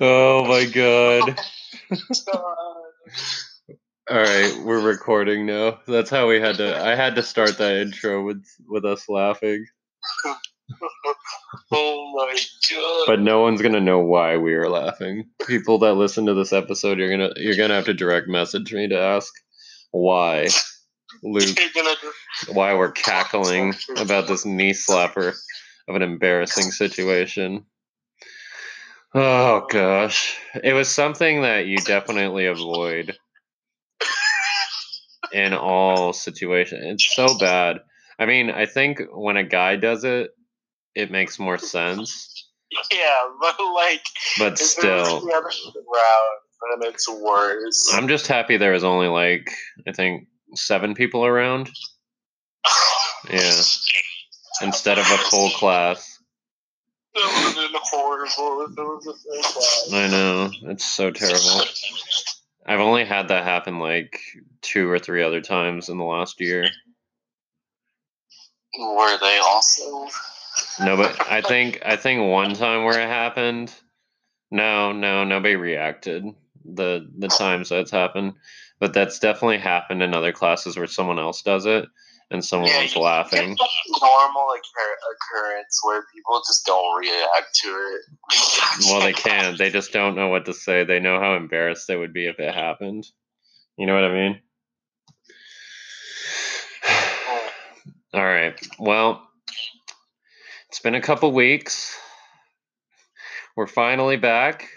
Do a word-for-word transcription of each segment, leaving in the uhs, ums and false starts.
Oh my god. All right, we're recording now. That's how we had to. I had to start that intro with with us laughing. Oh my god! But no one's gonna know why we are laughing. People that listen to this episode, you're gonna you're gonna have to direct message me to ask why, Luke. Why we're cackling about this knee slapper of an embarrassing situation. Oh gosh, it was something that you definitely avoid. In all situations. It's so bad. I mean, I think when a guy does it, it makes more sense. Yeah, but like... But still. The other round, then it's worse. I'm just happy there was only like, I think, seven people around. Yeah. Instead of a full class. That would have been horrible if there was a full class. I know. It's so terrible. I've only had that happen like two or three other times in the last year. Were they also? No, but I think I think one time where it happened, no, no, nobody reacted the the times that's happened. But that's definitely happened in other classes where someone else does it and someone yeah, was laughing. It's a normal occurrence where people just don't react to it. Well, they can't. They just don't know what to say. They know how embarrassed they would be if it happened. You know what I mean? All right. Well, it's been a couple weeks. We're finally back.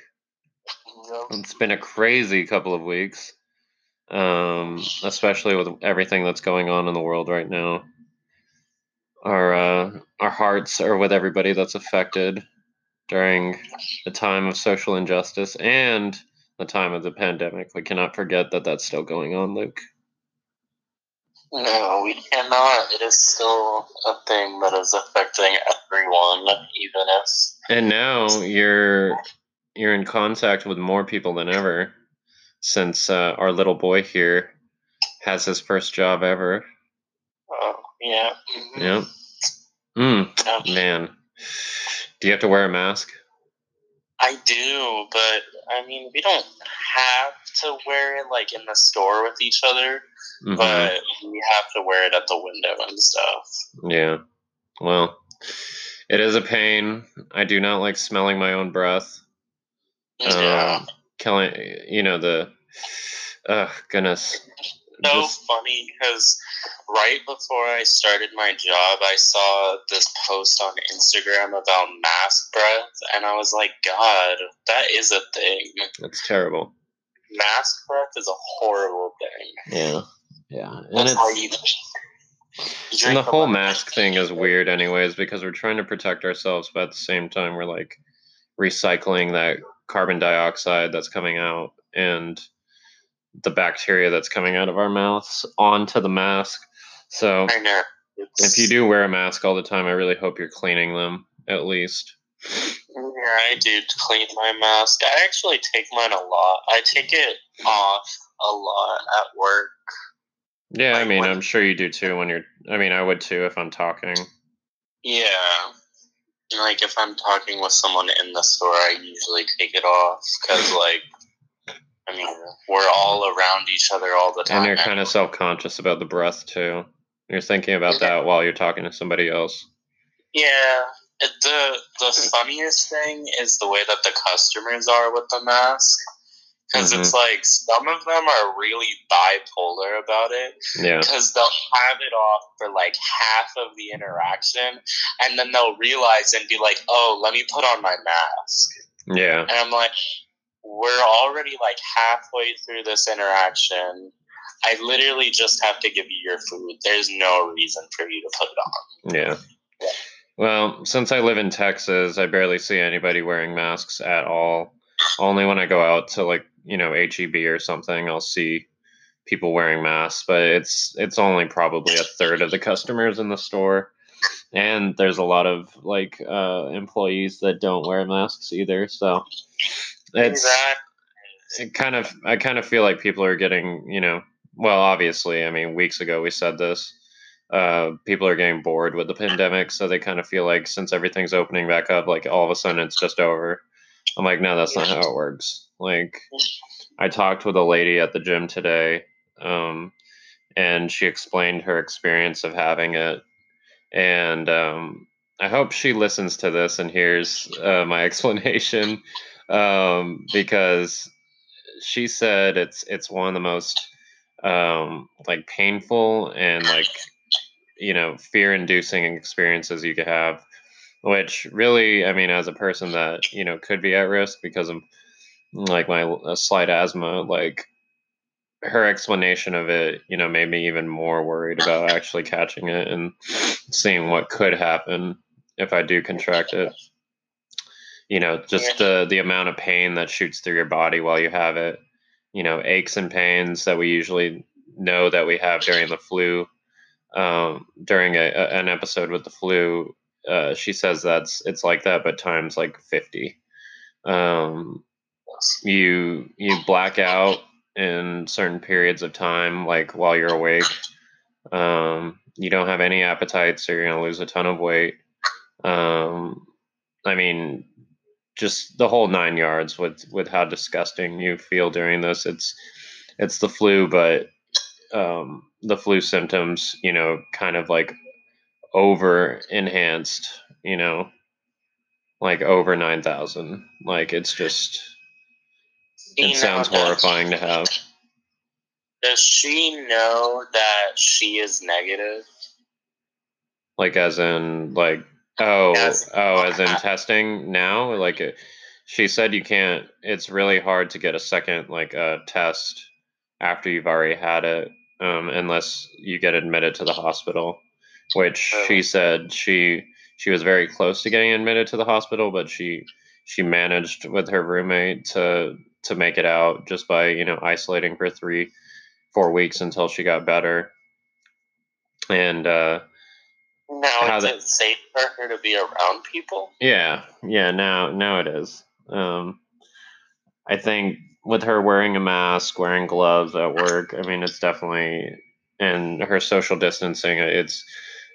It's been a crazy couple of weeks. Um, especially with everything that's going on in the world right now. Our, uh, our hearts are with everybody that's affected during the time of social injustice and the time of the pandemic. We cannot forget that that's still going on, Luke. No, we cannot. It is still a thing that is affecting everyone, even us. And now you're, you're in contact with more people than ever. Since uh, our little boy here has his first job ever. Oh, yeah. Mm-hmm. Yeah. Mm, um, man. Do you have to wear a mask? I do, but, I mean, we don't have to wear it, like, in the store with each other, mm-hmm. but we have to wear it at the window and stuff. Yeah. Well, it is a pain. I do not like smelling my own breath. Yeah. Um, Killing, you know, the, oh, goodness. So this. Funny, because right before I started my job, I saw this post on Instagram about mask breath, and I was like, God, that is a thing. That's terrible. Mask breath is a horrible thing. Yeah, yeah. And That's it's, how you, you and the whole mask thing is weird anyways, because we're trying to protect ourselves, but at the same time, we're, like, recycling that carbon dioxide that's coming out and the bacteria that's coming out of our mouths onto the mask. So I know. If you do wear a mask all the time, I really hope you're cleaning them at least. Yeah, I do clean my mask. I actually take mine a lot. I take it off a lot at work. Yeah, like I mean, when- I'm sure you do too when you're, I mean, I would too if I'm talking. Yeah. Like, if I'm talking with someone in the store, I usually take it off, because, like, I mean, we're all around each other all the time. And you're kind of self-conscious about the breath, too. You're thinking about that while you're talking to somebody else. Yeah. The, the funniest thing is the way that the customers are with the mask, because mm-hmm. it's, like, some of them are really bipolar about it. Yeah. Because they'll have it off for, like, half of the interaction, and then they'll realize and be like, oh, let me put on my mask. Yeah. And I'm like, we're already, like, halfway through this interaction. I literally just have to give you your food. There's no reason for you to put it on. Yeah. Yeah. Well, since I live in Texas, I barely see anybody wearing masks at all. Only when I go out to, like, you know, H E B or something, I'll see people wearing masks, but it's it's only probably a third of the customers in the store. And there's a lot of, like, uh, employees that don't wear masks either, so it's it kind of I kind of feel like people are getting, you know, well, obviously, I mean, weeks ago we said this. Uh, people are getting bored with the pandemic, so they kind of feel like since everything's opening back up, like all of a sudden it's just over. I'm like, no, that's not how it works. Like, I talked with a lady at the gym today, um, and she explained her experience of having it. And um, I hope she listens to this and hears uh, my explanation, um, because she said it's it's one of the most um, like painful and like, you know, fear-inducing experiences you could have. Which really, I mean, as a person that, you know, could be at risk because of like my uh, slight asthma, like her explanation of it, you know, made me even more worried about actually catching it and seeing what could happen if I do contract it. You know, just the, the amount of pain that shoots through your body while you have it, you know, aches and pains that we usually know that we have during the flu, um, during a, a, an episode with the flu. Uh, she says that's it's like that, but times like fifty. Um, you you black out in certain periods of time, like while you're awake. Um, you don't have any appetite, so you're gonna lose a ton of weight. Um, I mean, just the whole nine yards with with how disgusting you feel during this. It's it's the flu, but um, the flu symptoms, you know, kind of like over enhanced, you know, like over nine thousand. Like, it's just, it sounds horrifying to have. Does she know that she is negative? Like, as in, like, oh, oh, as in testing now? Like, it, she said you can't, it's really hard to get a second, like, uh, test after you've already had it, um, unless you get admitted to the hospital. Which she said she she was very close to getting admitted to the hospital, but she she managed with her roommate to to make it out just by, you know, isolating for three, four weeks until she got better. And uh, now is it safe for her to be around people? Yeah, yeah. Now now it is. Um, I think with her wearing a mask, wearing gloves at work, I mean, it's definitely, and her social distancing, it's.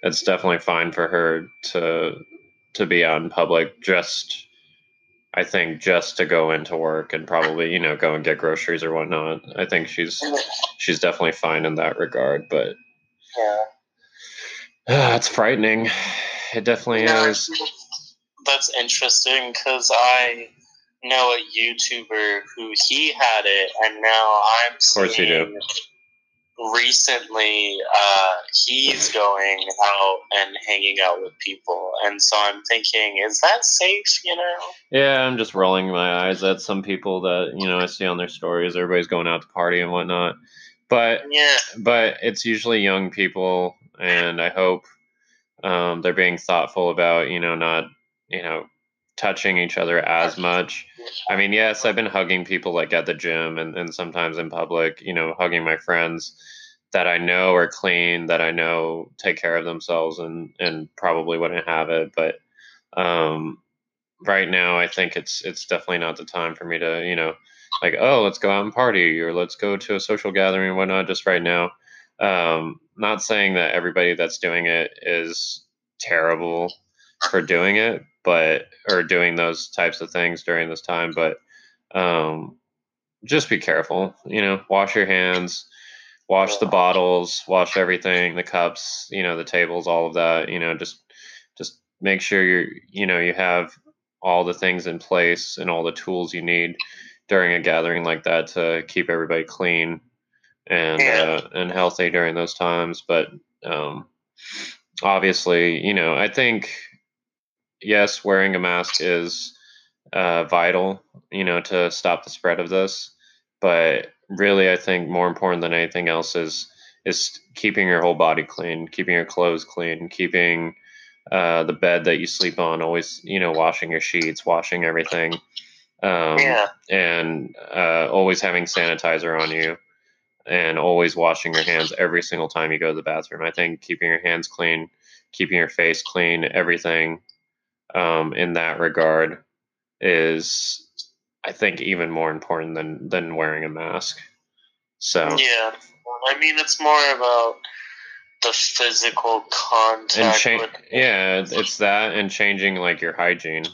It's definitely fine for her to to be out in public, just, I think, just to go into work and probably, you know, go and get groceries or whatnot. I think she's she's definitely fine in that regard, but yeah, uh, it's frightening. It definitely yeah, is. That's interesting because I know a YouTuber who he had it, and now I'm of course seeing you do. Recently, uh, he's going out and hanging out with people, and so I'm thinking, is that safe, you know? Yeah, I'm just rolling my eyes at some people that, you know, I see on their stories, everybody's going out to party and whatnot, but yeah. But it's usually young people, and I hope um, they're being thoughtful about, you know, not, you know, touching each other as much. I mean, yes, I've been hugging people like at the gym and, and sometimes in public, you know, hugging my friends that I know are clean, that I know take care of themselves and, and probably wouldn't have it. But um, right now, I think it's it's definitely not the time for me to, you know, like, oh, let's go out and party or let's go to a social gathering and whatnot just right now. Um, not saying that everybody that's doing it is terrible for doing it, but or doing those types of things during this time, but um, just be careful, you know, wash your hands, wash the bottles, wash everything, the cups, you know, the tables, all of that, you know, just, just make sure you're, you know, you have all the things in place and all the tools you need during a gathering like that to keep everybody clean and, uh, and healthy during those times. But um, obviously, you know, I think, yes, wearing a mask is uh, vital, you know, to stop the spread of this. But really, I think more important than anything else is is keeping your whole body clean, keeping your clothes clean, keeping uh, the bed that you sleep on, always, you know, washing your sheets, washing everything, um, yeah. and uh, always having sanitizer on you, and always washing your hands every single time you go to the bathroom. I think keeping your hands clean, keeping your face clean, everything Um, in that regard is, I think, even more important than, than wearing a mask. So yeah, I mean, it's more about the physical contact. And cha- with yeah, it's that and changing like your hygiene.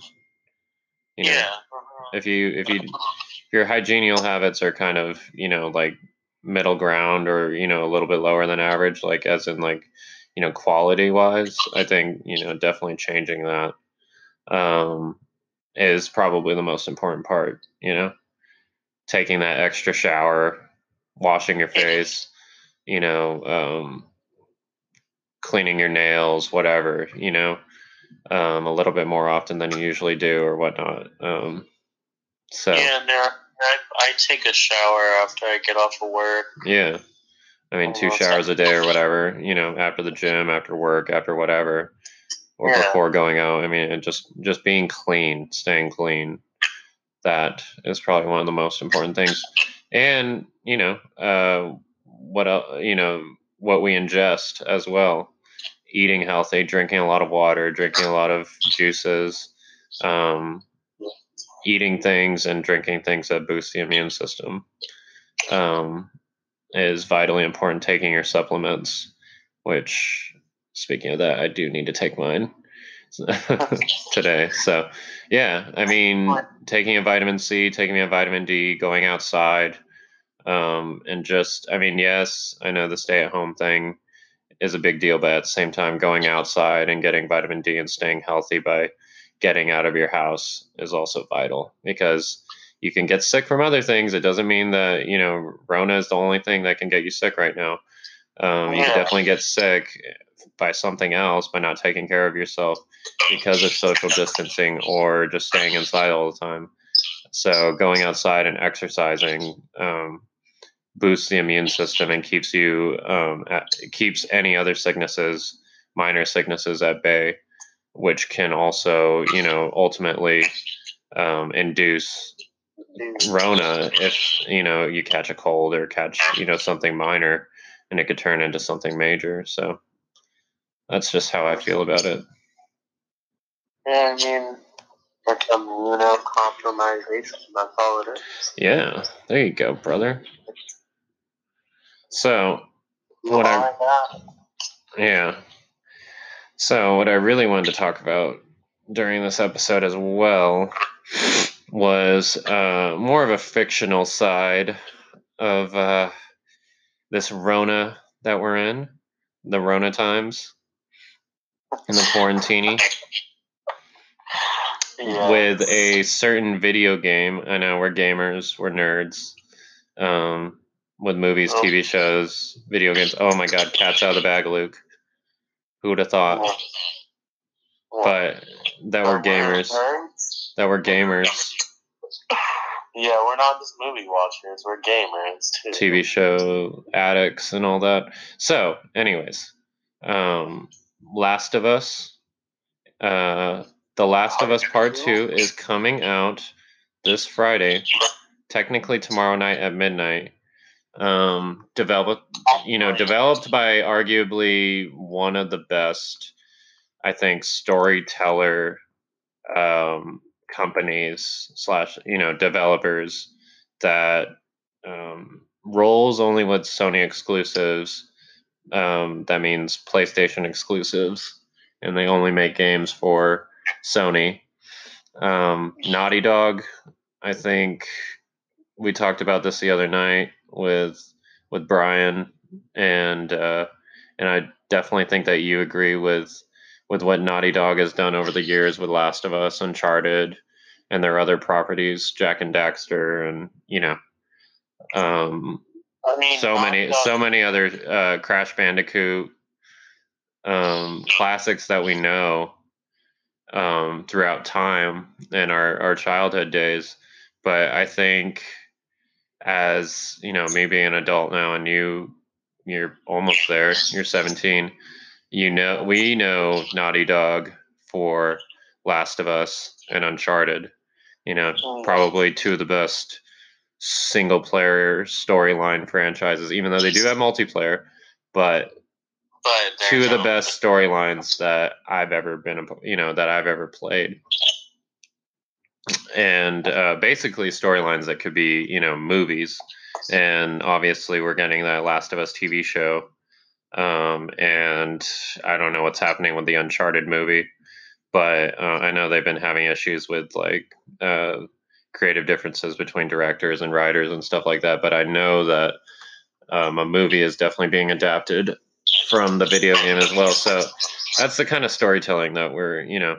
You know, yeah. If you if you if your hygienial habits are kind of, you know, like middle ground or, you know, a little bit lower than average, like as in like, you know, quality wise, I think, you know, definitely changing that um, is probably the most important part, you know, taking that extra shower, washing your face, you know, um, cleaning your nails, whatever, you know, um, a little bit more often than you usually do or whatnot. Um, so yeah, no, I, I take a shower after I get off of work. Yeah. I mean, two showers a day or whatever, you know, after the gym, after work, after whatever, or yeah. before going out. I mean, just, just being clean, staying clean. That is probably one of the most important things. And, you know, uh, what, uh, you know, what we ingest as well, eating healthy, drinking a lot of water, drinking a lot of juices, um, eating things and drinking things that boost the immune system. Um, is vitally important. Taking your supplements, which, speaking of that, I do need to take mine today. So yeah, I mean, taking a vitamin C, taking a vitamin D, going outside, um, and just, I mean, yes, I know the stay at home thing is a big deal, but at the same time, going outside and getting vitamin D and staying healthy by getting out of your house is also vital, because you can get sick from other things. It doesn't mean that, you know, Rona is the only thing that can get you sick right now. Um, you yeah. definitely get sick by something else, by not taking care of yourself because of social distancing or just staying inside all the time. So going outside and exercising um, boosts the immune system and keeps you, um, at, keeps any other sicknesses, minor sicknesses at bay, which can also, you know, ultimately um, induce Rona, if you know you catch a cold or catch you know something minor, and it could turn into something major. So that's just how I feel about it. Yeah, I mean, like immunocompromisation, that's all it is. Yeah, there you go, brother. So what I, yeah, so what I really wanted to talk about during this episode as well was uh, more of a fictional side of uh, this Rona that we're in, the Rona times, in the quarantini, yes. with a certain video game. I know we're gamers, we're nerds, um, with movies, oh. T V shows, video games. Oh my god, cat's out of the bag, Luke. Who would have thought? What? What? But that we're gamers. That we're gamers. Yeah, we're not just movie watchers. We're gamers, too. T V show addicts and all that. So, anyways. Um, Last of Us. Uh, The Last of Us Part two is coming out this Friday. Technically tomorrow night at midnight. Um, developed, you know, developed by arguably one of the best, I think, storyteller um companies slash you know developers that um rolls only with Sony exclusives. Um that means PlayStation exclusives, and they only make games for Sony. um Naughty Dog, I think we talked about this the other night with with Brian, and uh and I definitely think that you agree with with what Naughty Dog has done over the years with Last of Us, Uncharted, and their other properties, Jak and Daxter, and, you know, um, I mean, so Naughty many, Dog. so many other uh, Crash Bandicoot um, classics that we know um, throughout time and our, our childhood days. But I think as, you know, me being an adult now, and you, you're almost there, you're seventeen, You know, we know Naughty Dog for Last of Us and Uncharted. You know, probably two of the best single-player storyline franchises, even though they do have multiplayer. But, but two of the best storylines that I've ever been, you know, that I've ever played. And uh, basically storylines that could be, you know, movies. And obviously we're getting that Last of Us T V show. Um, and I don't know what's happening with the Uncharted movie, but uh, I know they've been having issues with like uh, creative differences between directors and writers and stuff like that. But I know that um, a movie is definitely being adapted from the video game as well. So that's the kind of storytelling that we're, you know,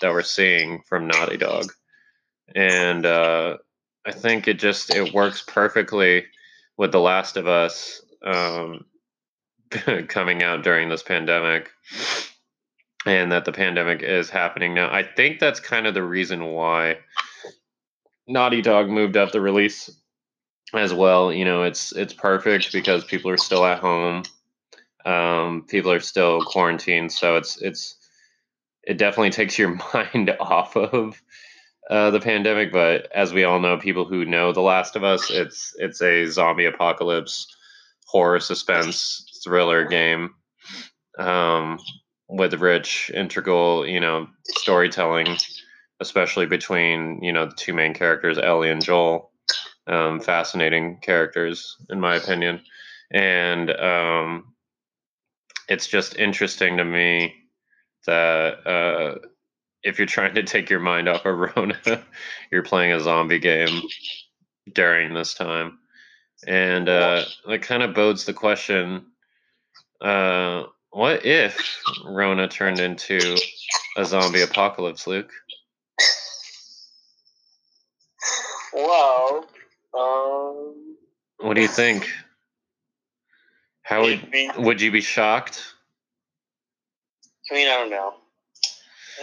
that we're seeing from Naughty Dog. And uh, I think it just, it works perfectly with The Last of Us, um, coming out during this pandemic, and that the pandemic is happening now. I think that's kind of the reason why Naughty Dog moved up the release as well. You know, it's it's perfect because people are still at home. Um, people are still quarantined, so it's it's it definitely takes your mind off of uh, the pandemic. But as we all know, people who know The Last of Us, it's it's a zombie apocalypse horror suspense thriller game, um, with rich integral, you know, storytelling, especially between, you know, the two main characters, Ellie and Joel, um, fascinating characters in my opinion. And, um, it's just interesting to me that, uh, if you're trying to take your mind off of Rona, you're playing a zombie game during this time. And, uh, it kind of bodes the question, Uh, what if Rona turned into a zombie apocalypse, Luke? Well, um... what do you think? How would, be, would you be shocked? I mean, I don't know.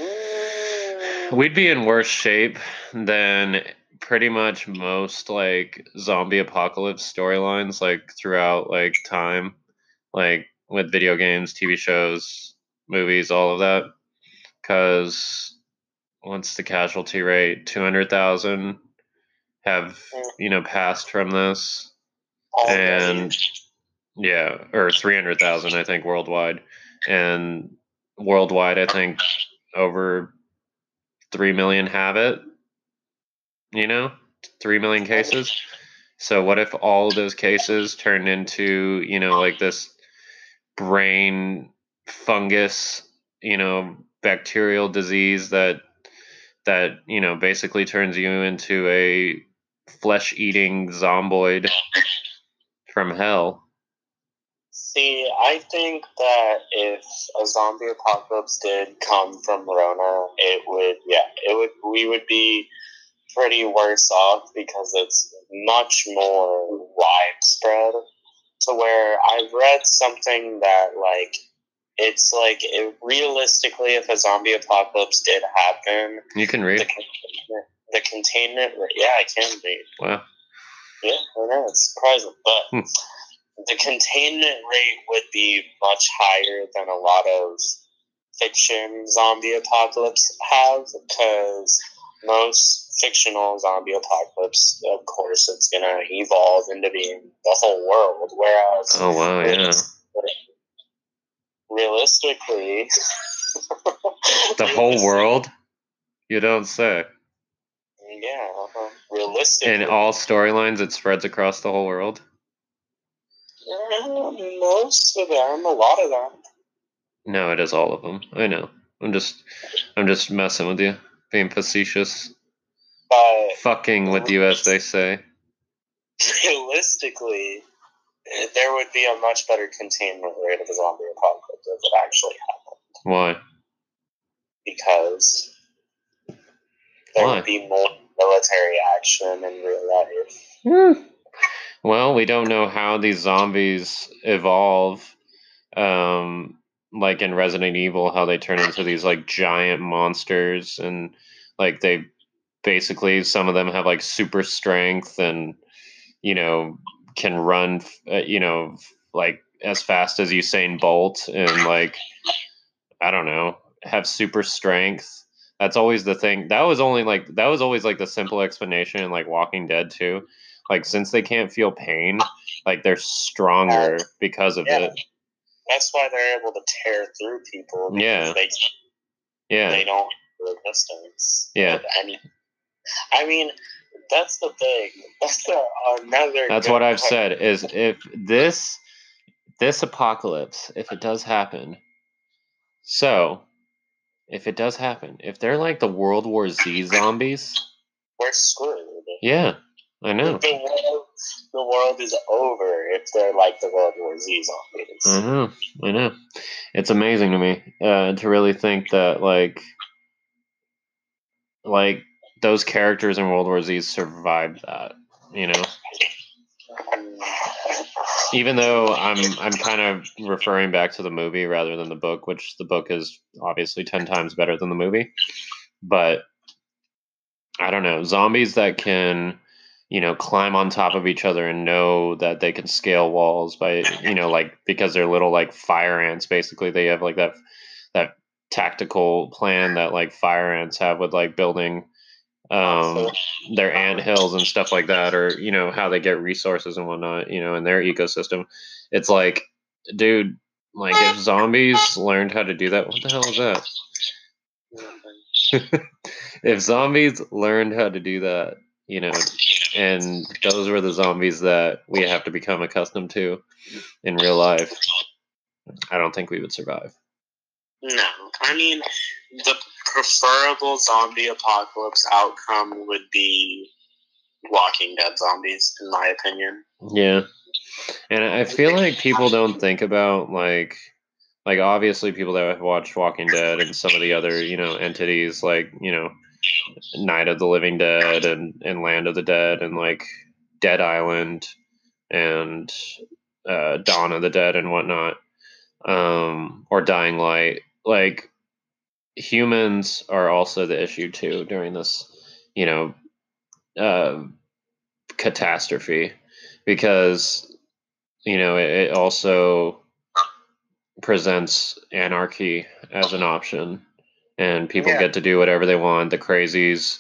Mm. We'd be in worse shape than pretty much most, like, zombie apocalypse storylines, like, throughout, like, time. Like, with video games, T V shows, movies, all of that. Because what's the casualty rate? two hundred thousand have, you know, passed from this. And, yeah, or three hundred thousand, I think, worldwide. And worldwide, I think, over three million have it. You know? three million cases. So what if all of those cases turned into, you know, like this brain fungus, you know, bacterial disease that that you know basically turns you into a flesh-eating zomboid from hell? See, I think that if a zombie apocalypse did come from Rona, it would yeah, it would we would be pretty worse off because it's much more widespread. To where I read something that, like, it's like, it, realistically, if a zombie apocalypse did happen... You can read. The containment, the containment yeah, I can read. Wow. Yeah, I know, it's surprising. But the containment rate would be much higher than a lot of fiction zombie apocalypse have, because most fictional zombie apocalypse, of course, it's going to evolve into being the whole world, whereas... Oh, wow, yeah. Realistically... the whole world? You don't say. Yeah, uh-huh. Realistically... In all storylines, it spreads across the whole world? Uh, most of them, a lot of them. No, it is all of them. I know. I'm just, I'm just messing with you. Being facetious. But fucking with you, as they say. Realistically, there would be a much better containment rate of a zombie apocalypse if it actually happened. Why? Because there Why? would be more military action in real life. Hmm. Well, we don't know how these zombies evolve. Um... Like in Resident Evil, how they turn into these like giant monsters, and like they basically, some of them have like super strength and, you know, can run, uh, you know, like as fast as Usain Bolt, and like, I don't know, have super strength. That's always the thing. That was only like, that was always like the simple explanation in like Walking Dead too. Like since they can't feel pain, like they're stronger because of yeah. it. That's why they're able to tear through people. Yeah. They, yeah. They don't have resistance. Yeah. I mean, I mean, that's the thing. That's the, another. That's what I've said is if this this apocalypse, if it does happen, so if it does happen, if they're like the World War Z zombies, we're screwed. Yeah, I know. The world, the world is over if they're like the World War Z zombies. I know, I know. It's amazing to me uh, to really think that like like. Those characters in World War Z survived that, you know. Even though I'm I'm kind of referring back to the movie rather than the book, which the book is obviously ten times better than the movie. But I don't know, zombies that can, you know, climb on top of each other and know that they can scale walls by, you know, like because they're little like fire ants. Basically, they have like that that tactical plan that like fire ants have with like building. Um, their ant hills and stuff like that, or you know how they get resources and whatnot, you know, in their ecosystem. It's like, dude, like if zombies learned how to do that, what the hell is that? If zombies learned how to do that, you know, and those were the zombies that we have to become accustomed to in real life, I don't think we would survive. No, I mean the. Preferable zombie apocalypse outcome would be Walking Dead zombies, in my opinion. Yeah, and I feel like people don't think about like, like obviously people that have watched Walking Dead and some of the other you know entities like you know, Night of the Living Dead and and Land of the Dead and like Dead Island and uh, Dawn of the Dead and whatnot, um, or Dying Light, like. Humans are also the issue too during this, you know, uh, catastrophe, because you know it, it also presents anarchy as an option, and people yeah. get to do whatever they want. The crazies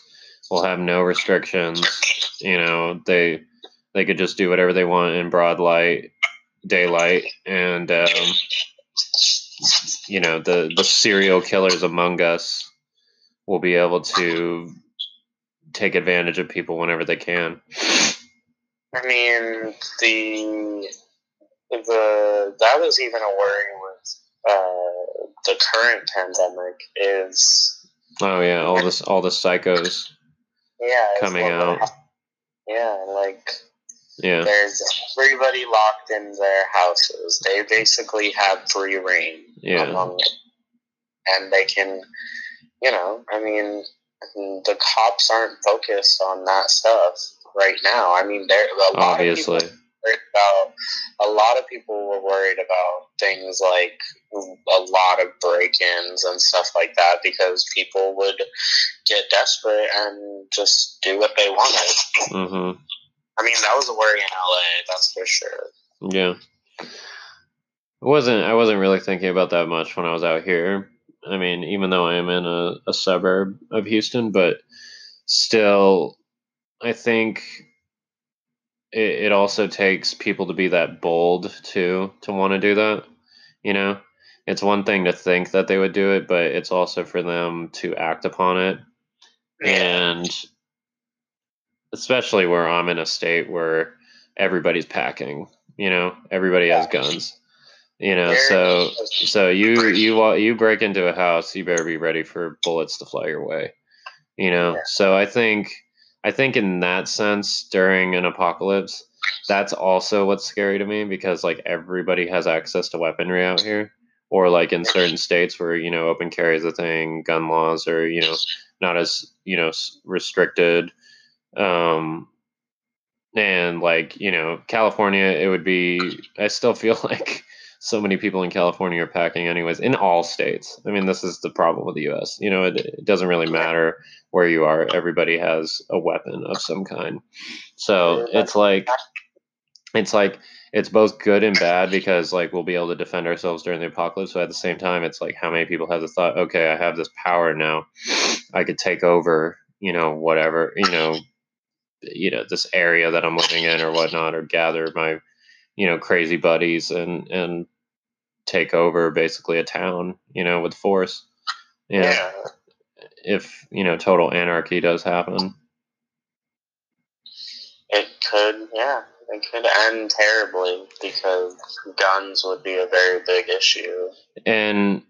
will have no restrictions. You know, they they could just do whatever they want in broad light, daylight, and. Um, You know, the, the serial killers among us will be able to take advantage of people whenever they can. I mean, the the that was even a worry with uh, the current pandemic is. Oh yeah, all this all the psychos. Yeah, coming out. Yeah, like. Yeah. There's everybody locked in their houses. They basically have free reign yeah. among them. And they can, you know, I mean, the cops aren't focused on that stuff right now. I mean, there a lot Obviously. Of people about a lot of people were worried about things like a lot of break-ins and stuff like that because people would get desperate and just do what they wanted. Mm-hmm. I mean, that was a worry in L A, that's for sure. Yeah. I wasn't, I wasn't really thinking about that much when I was out here. I mean, even though I am in a, a suburb of Houston, but still, I think it, it also takes people to be that bold to, to want to do that. You know, it's one thing to think that they would do it, but it's also for them to act upon it. And... especially where I'm in a state where everybody's packing, you know, everybody has guns, you know, so, so you, you, you break into a house, you better be ready for bullets to fly your way, you know? So I think, I think in that sense, during an apocalypse, that's also what's scary to me because like everybody has access to weaponry out here or like in certain states where, you know, open carry is a thing, gun laws are, you know, not as, you know, restricted. Um, and like, you know, California, it would be, I still feel like so many people in California are packing anyways, in all states. I mean, this is the problem with the U S, you know, it, it doesn't really matter where you are. Everybody has a weapon of some kind. So it's like, it's like, it's both good and bad because like, we'll be able to defend ourselves during the apocalypse. But at the same time, it's like, how many people have the thought, okay, I have this power now. I could take over, you know, whatever, you know, you know, this area that I'm living in or whatnot, or gather my, you know, crazy buddies and, and take over basically a town, you know, with force. Yeah. If, you know, total anarchy does happen. It could, yeah. It could end terribly because guns would be a very big issue. And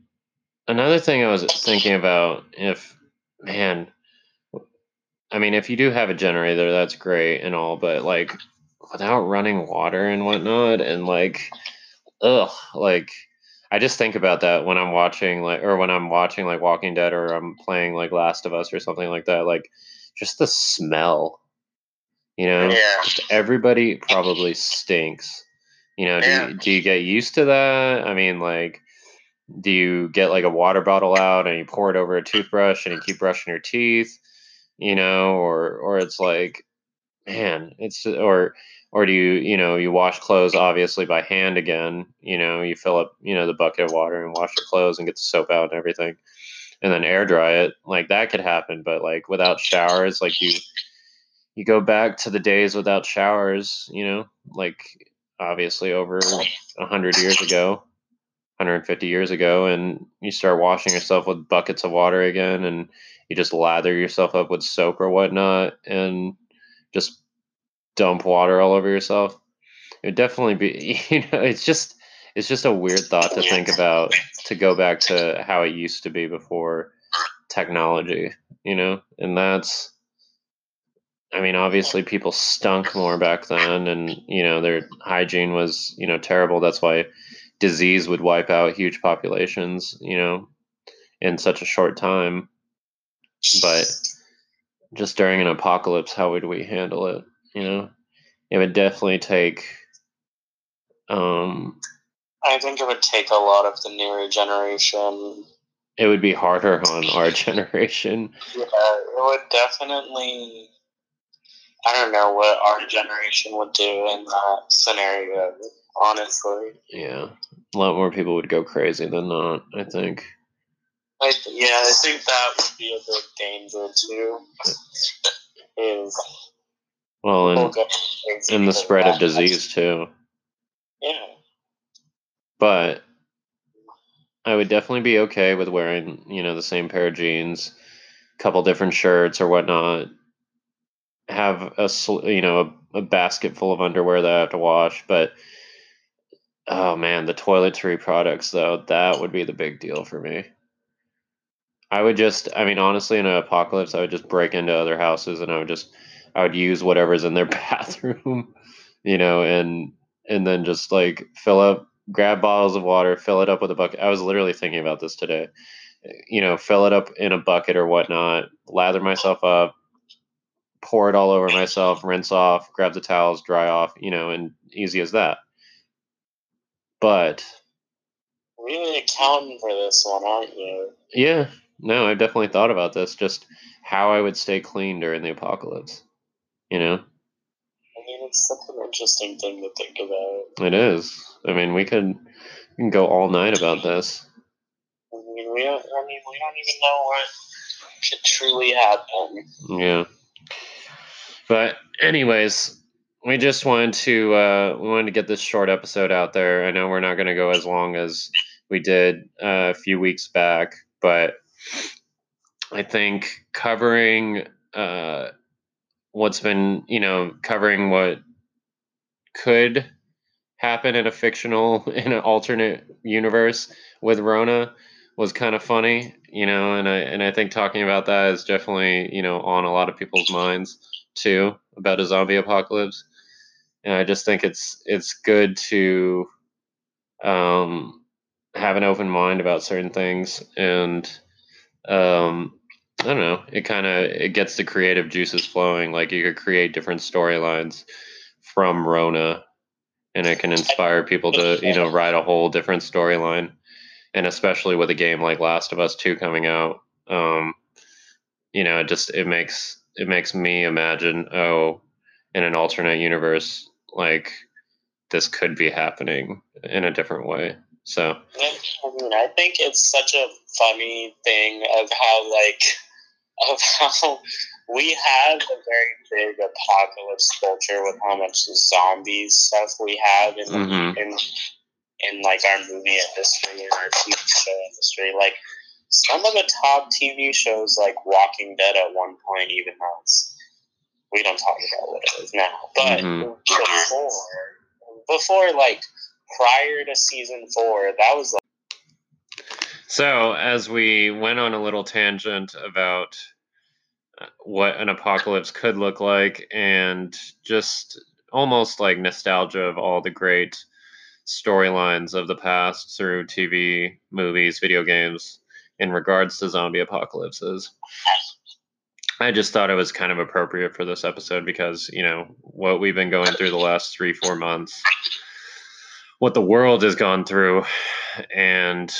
another thing I was thinking about, if, man, I mean, if you do have a generator, that's great and all, but, like, without running water and whatnot, and, like, ugh, like, I just think about that when I'm watching, like, or when I'm watching, like, Walking Dead, or I'm playing, like, Last of Us or something like that, like, just the smell. You know, yeah. Just everybody probably stinks. You know, do, yeah. you, do you get used to that? I mean, like, do you get like a water bottle out and you pour it over a toothbrush and you keep brushing your teeth? You know, or or it's like, man, it's or or do you you know you wash clothes obviously by hand again? You know, you fill up you know the bucket of water and wash your clothes and get the soap out and everything, and then air dry it. Like that could happen, but like without showers, like you. You go back to the days without showers, you know, like obviously over one hundred years ago, one hundred fifty years ago, and you start washing yourself with buckets of water again, and you just lather yourself up with soap or whatnot and just dump water all over yourself. It would definitely be, you know, it's just it's just a weird thought to think about, to go back to how it used to be before technology, you know, and that's. I mean, obviously, people stunk more back then, and, you know, their hygiene was, you know, terrible. That's why disease would wipe out huge populations, you know, in such a short time. But just during an apocalypse, how would we handle it, you know? It would definitely take... Um, I think it would take a lot of the newer generation. It would be harder on our generation. Yeah, it would definitely... I don't know what our generation would do in that scenario, honestly. Yeah. A lot more people would go crazy than not, I think. I th- yeah, I think that would be a big danger, too. Is well, and, and the spread of disease, too. Yeah. But I would definitely be okay with wearing, you know, the same pair of jeans, a couple different shirts or whatnot. Have a you know a, a basket full of underwear that I have to wash, but oh man, the toiletry products though, that would be the big deal for me. I would just, I mean, honestly, in an apocalypse, I would just break into other houses and I would just, I would use whatever's in their bathroom, you know, and and then just like fill up, grab bottles of water, fill it up with a bucket. I was literally thinking about this today, you know, fill it up in a bucket or whatnot, lather myself up. Pour it all over myself, rinse off, grab the towels, dry off, you know, and easy as that. But... really accounting for this one, aren't you? Yeah. No, I've definitely thought about this, just how I would stay clean during the apocalypse, you know? I mean, it's such an interesting thing to think about. It is. I mean, we could we can go all night about this. I mean, we don't, I mean, we don't even know what could truly happen. Yeah. But anyways, we just wanted to uh, we wanted to get this short episode out there. I know we're not going to go as long as we did uh, a few weeks back, but I think covering uh, what's been, you know, covering what could happen in a fictional, in an alternate universe with Rona was kind of funny, you know, and I and I think talking about that is definitely, you know, on a lot of people's minds. Too about a zombie apocalypse, and I just think it's it's good to um have an open mind about certain things, and um I don't know, it kind of it gets the creative juices flowing. Like you could create different storylines from Rona, and it can inspire people to, you know, write a whole different storyline, and especially with a game like Last of Us two coming out, um you know, it just it makes It makes me imagine, oh, in an alternate universe, like, this could be happening in a different way. So, I mean, I think it's such a funny thing of how, like, of how we have a very big apocalypse culture with how much zombies stuff we have in, mm-hmm. in, in like, our movie industry and our T V show industry. Like, some of the top T V shows, like Walking Dead, at one point even has we don't talk about what it is now. But mm-hmm. before, before, like, prior to season four, that was like... So, as we went on a little tangent about what an apocalypse could look like, and just almost like nostalgia of all the great storylines of the past through T V, movies, video games, in regards to zombie apocalypses, I just thought it was kind of appropriate for this episode because, you know, what we've been going through the last three, four months, what the world has gone through, and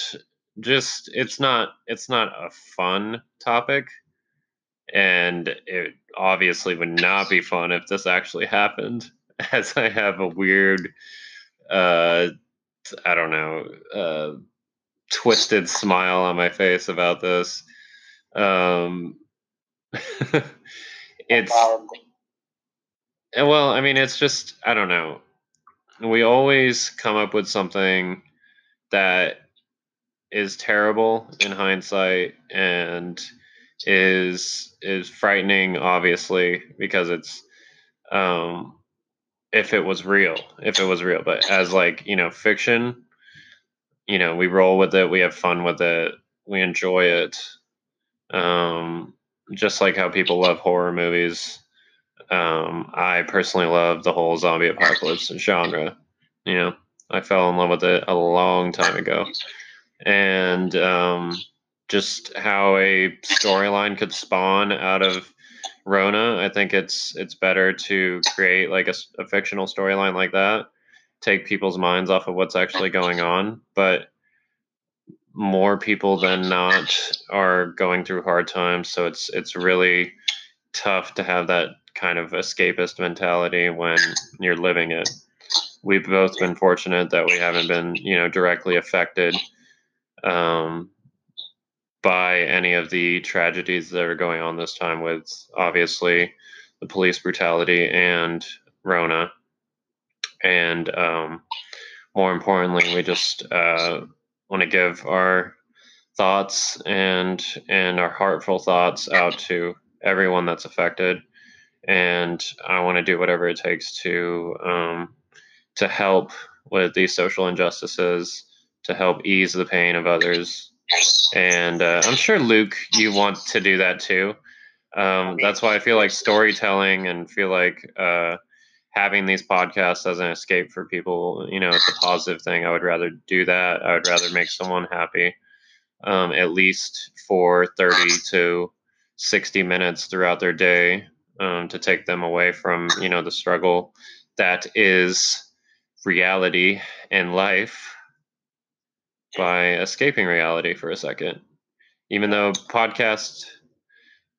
just, it's not, it's not a fun topic. And it obviously would not be fun if this actually happened, as I have a weird, uh, I don't know, uh, twisted smile on my face about this. Um, it's, well, I mean, it's just, I don't know. We always come up with something that is terrible in hindsight and is is frightening, obviously, because it's um if it was real if it was real but as, like, you know, fiction, you know, we roll with it, we have fun with it, we enjoy it, um just like how people love horror movies. um I personally love the whole zombie apocalypse genre. You know, I fell in love with it a long time ago, and um just how a storyline could spawn out of Rona. I think it's it's better to create like a, a fictional storyline like that, take people's minds off of what's actually going on. But more people than not are going through hard times, so it's it's really tough to have that kind of escapist mentality when you're living it. We've both been fortunate that we haven't been, you know, directly affected Um, by any of the tragedies that are going on this time with, obviously, the police brutality and Rona. And um, more importantly, we just uh, want to give our thoughts and and our heartful thoughts out to everyone that's affected. And I want to do whatever it takes to um, to help with these social injustices, to help ease the pain of others. And uh, I'm sure, Luke, you want to do that too. Um, that's why I feel like storytelling and feel like uh, having these podcasts as an escape for people, you know, it's a positive thing. I would rather do that. I would rather make someone happy, um, at least for thirty to sixty minutes throughout their day, um, to take them away from, you know, the struggle that is reality and life, by escaping reality for a second. Even though podcasts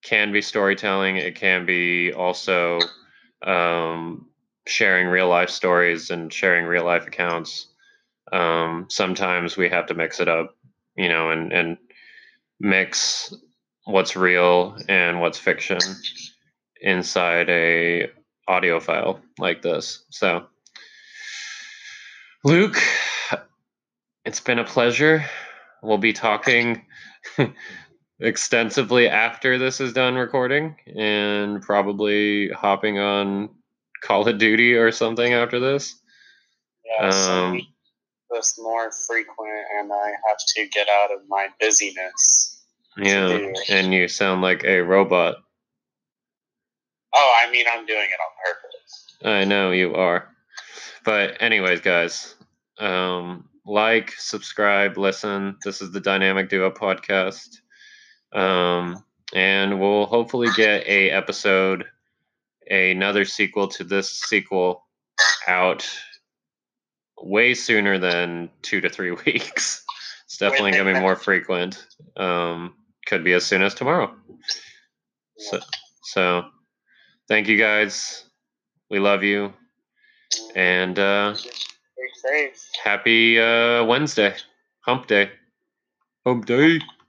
can be storytelling, it can be also um, sharing real life stories and sharing real life accounts. Um, sometimes we have to mix it up, you know, and, and mix what's real and what's fiction inside a audio file like this. So, Luke, it's been a pleasure. We'll be talking extensively after this is done recording, and probably hopping on Call of Duty or something after this. Yeah, um, so this more frequent, and I have to get out of my busyness. Yeah, and you sound like a robot. Oh, I mean, I'm doing it on purpose. I know you are. But anyways, guys, um... like, subscribe, listen. This is the Dynamic Duo podcast. Um, and we'll hopefully get a episode, another sequel to this sequel, out way sooner than two to three weeks. It's definitely going to be more frequent. Um, could be as soon as tomorrow. So, so thank you, guys. We love you. And... Uh, Happy uh, Wednesday. Hump day. Hump day.